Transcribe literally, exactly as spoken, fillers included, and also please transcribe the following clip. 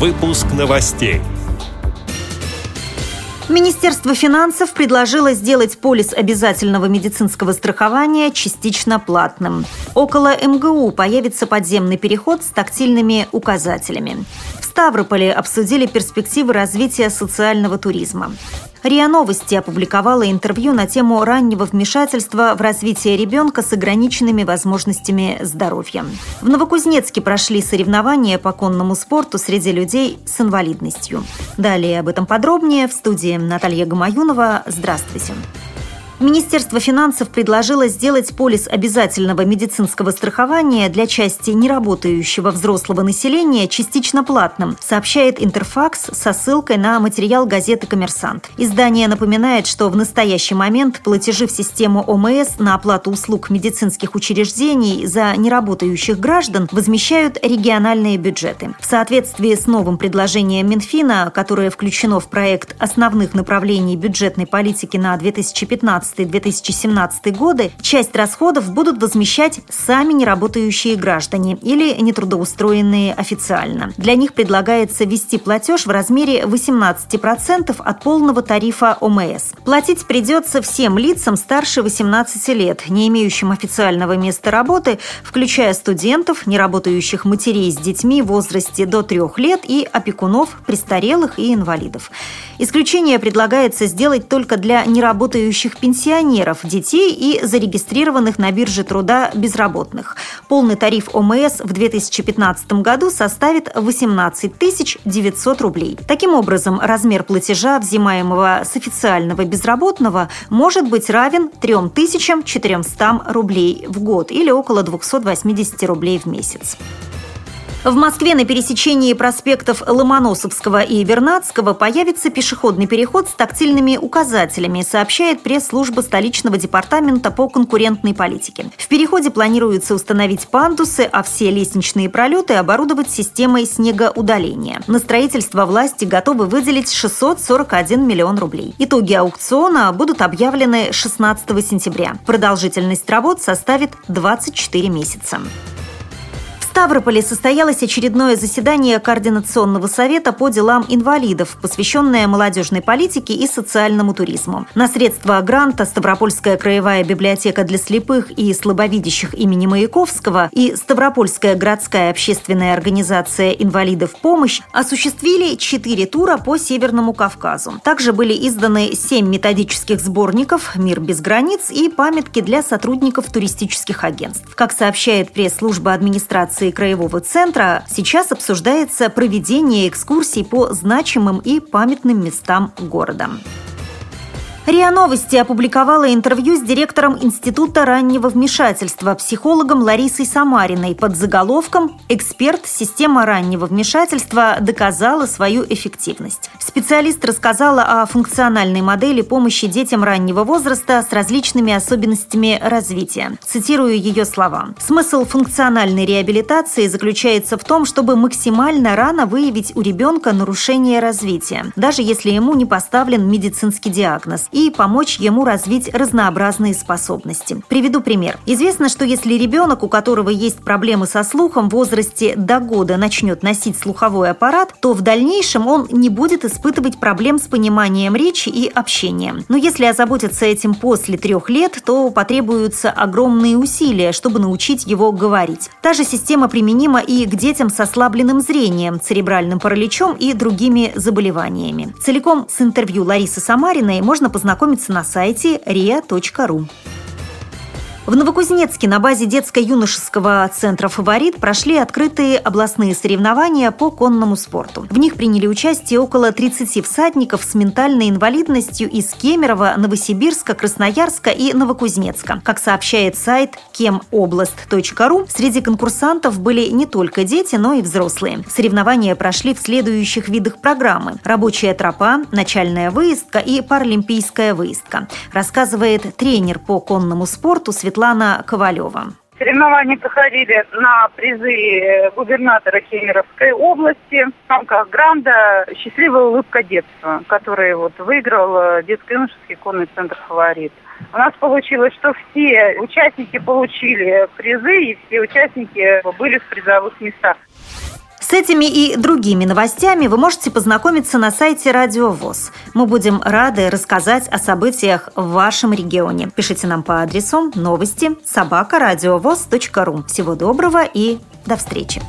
Выпуск новостей. Министерство финансов предложило сделать полис обязательного медицинского страхования частично платным. Около эм гэ у появится подземный переход с тактильными указателями. В Ставрополе обсудили перспективы развития социального туризма. РИА Новости опубликовала интервью на тему раннего вмешательства в развитие ребенка с ограниченными возможностями здоровья. В Новокузнецке прошли соревнования по конному спорту среди людей с инвалидностью. Далее об этом подробнее в студии Наталья Гамаюнова. Здравствуйте. Министерство финансов предложило сделать полис обязательного медицинского страхования для части неработающего взрослого населения частично платным, сообщает Интерфакс со ссылкой на материал газеты «Коммерсант». Издание напоминает, что в настоящий момент платежи в систему о эм эс на оплату услуг медицинских учреждений за неработающих граждан возмещают региональные бюджеты. В соответствии с новым предложением Минфина, которое включено в проект основных направлений бюджетной политики на две тысячи пятнадцатый — две тысячи семнадцатый годы, часть расходов будут возмещать сами неработающие граждане или нетрудоустроенные официально. Для них предлагается ввести платеж в размере восемнадцать процентов от полного тарифа о эм эс. Платить придется всем лицам старше восемнадцати лет, не имеющим официального места работы, включая студентов, неработающих матерей с детьми в возрасте до трех лет и опекунов, престарелых и инвалидов. Исключение предлагается сделать только для неработающих пенсионеров, пенсионеров, детей и зарегистрированных на бирже труда безработных. Полный тариф о эм эс в две тысячи пятнадцатом году составит восемнадцать тысяч девятьсот рублей. Таким образом, размер платежа, взимаемого с официального безработного, может быть равен три тысячи четырёмстам рублей в год или около двухсот восьмидесяти рублей в месяц. В Москве на пересечении проспектов Ломоносовского и Вернадского появится пешеходный переход с тактильными указателями, сообщает пресс-служба столичного департамента по конкурентной политике. В переходе планируется установить пандусы, а все лестничные пролеты оборудовать системой снегоудаления. На строительство власти готовы выделить шестьсот сорок один миллион рублей. Итоги аукциона будут объявлены шестнадцатого сентября. Продолжительность работ составит двадцать четыре месяца. В Ставрополе состоялось очередное заседание Координационного совета по делам инвалидов, посвященное молодежной политике и социальному туризму. На средства гранта Ставропольская краевая библиотека для слепых и слабовидящих имени Маяковского и Ставропольская городская общественная организация «Инвалидов помощь» осуществили четыре тура по Северному Кавказу. Также были изданы семь методических сборников «Мир без границ» и памятки для сотрудников туристических агентств. Как сообщает пресс-служба администрации краевого центра, сейчас обсуждается проведение экскурсий по значимым и памятным местам города. РИА Новости опубликовала интервью с директором Института раннего вмешательства, психологом Ларисой Самариной под заголовком «Эксперт. Система раннего вмешательства доказала свою эффективность». Специалист рассказала о функциональной модели помощи детям раннего возраста с различными особенностями развития. Цитирую ее слова. «Смысл функциональной реабилитации заключается в том, чтобы максимально рано выявить у ребенка нарушение развития, даже если ему не поставлен медицинский диагноз, и помочь ему развить разнообразные способности. Приведу пример. Известно, что если ребенок, у которого есть проблемы со слухом, в возрасте до года начнет носить слуховой аппарат, то в дальнейшем он не будет испытывать проблем с пониманием речи и общением. Но если озаботиться этим после трех лет, то потребуются огромные усилия, чтобы научить его говорить. Та же система применима и к детям с ослабленным зрением, церебральным параличом и другими заболеваниями». Целиком с интервью Ларисы Самариной можно познакомиться Знакомиться на сайте риа точка ру. В Новокузнецке на базе детско-юношеского центра «Фаворит» прошли открытые областные соревнования по конному спорту. В них приняли участие около тридцати всадников с ментальной инвалидностью из Кемерово, Новосибирска, Красноярска и Новокузнецка. Как сообщает сайт кем област точка ру, среди конкурсантов были не только дети, но и взрослые. Соревнования прошли в следующих видах программы: рабочая тропа, начальная выездка и паралимпийская выездка, рассказывает тренер по конному спорту Светлана Светлана Ковалёва. Соревнования проходили на призы губернатора Кемеровской области в рамках гранда «Счастливая улыбка детства», который вот выиграл детско-юношеский конный центр «Фаворит». У нас получилось, что все участники получили призы и все участники были в призовых местах. С этими и другими новостями вы можете познакомиться на сайте Радиовоз. Мы будем рады рассказать о событиях в вашем регионе. Пишите нам по адресу новости собака радиовоз точка ру. Всего доброго и до встречи!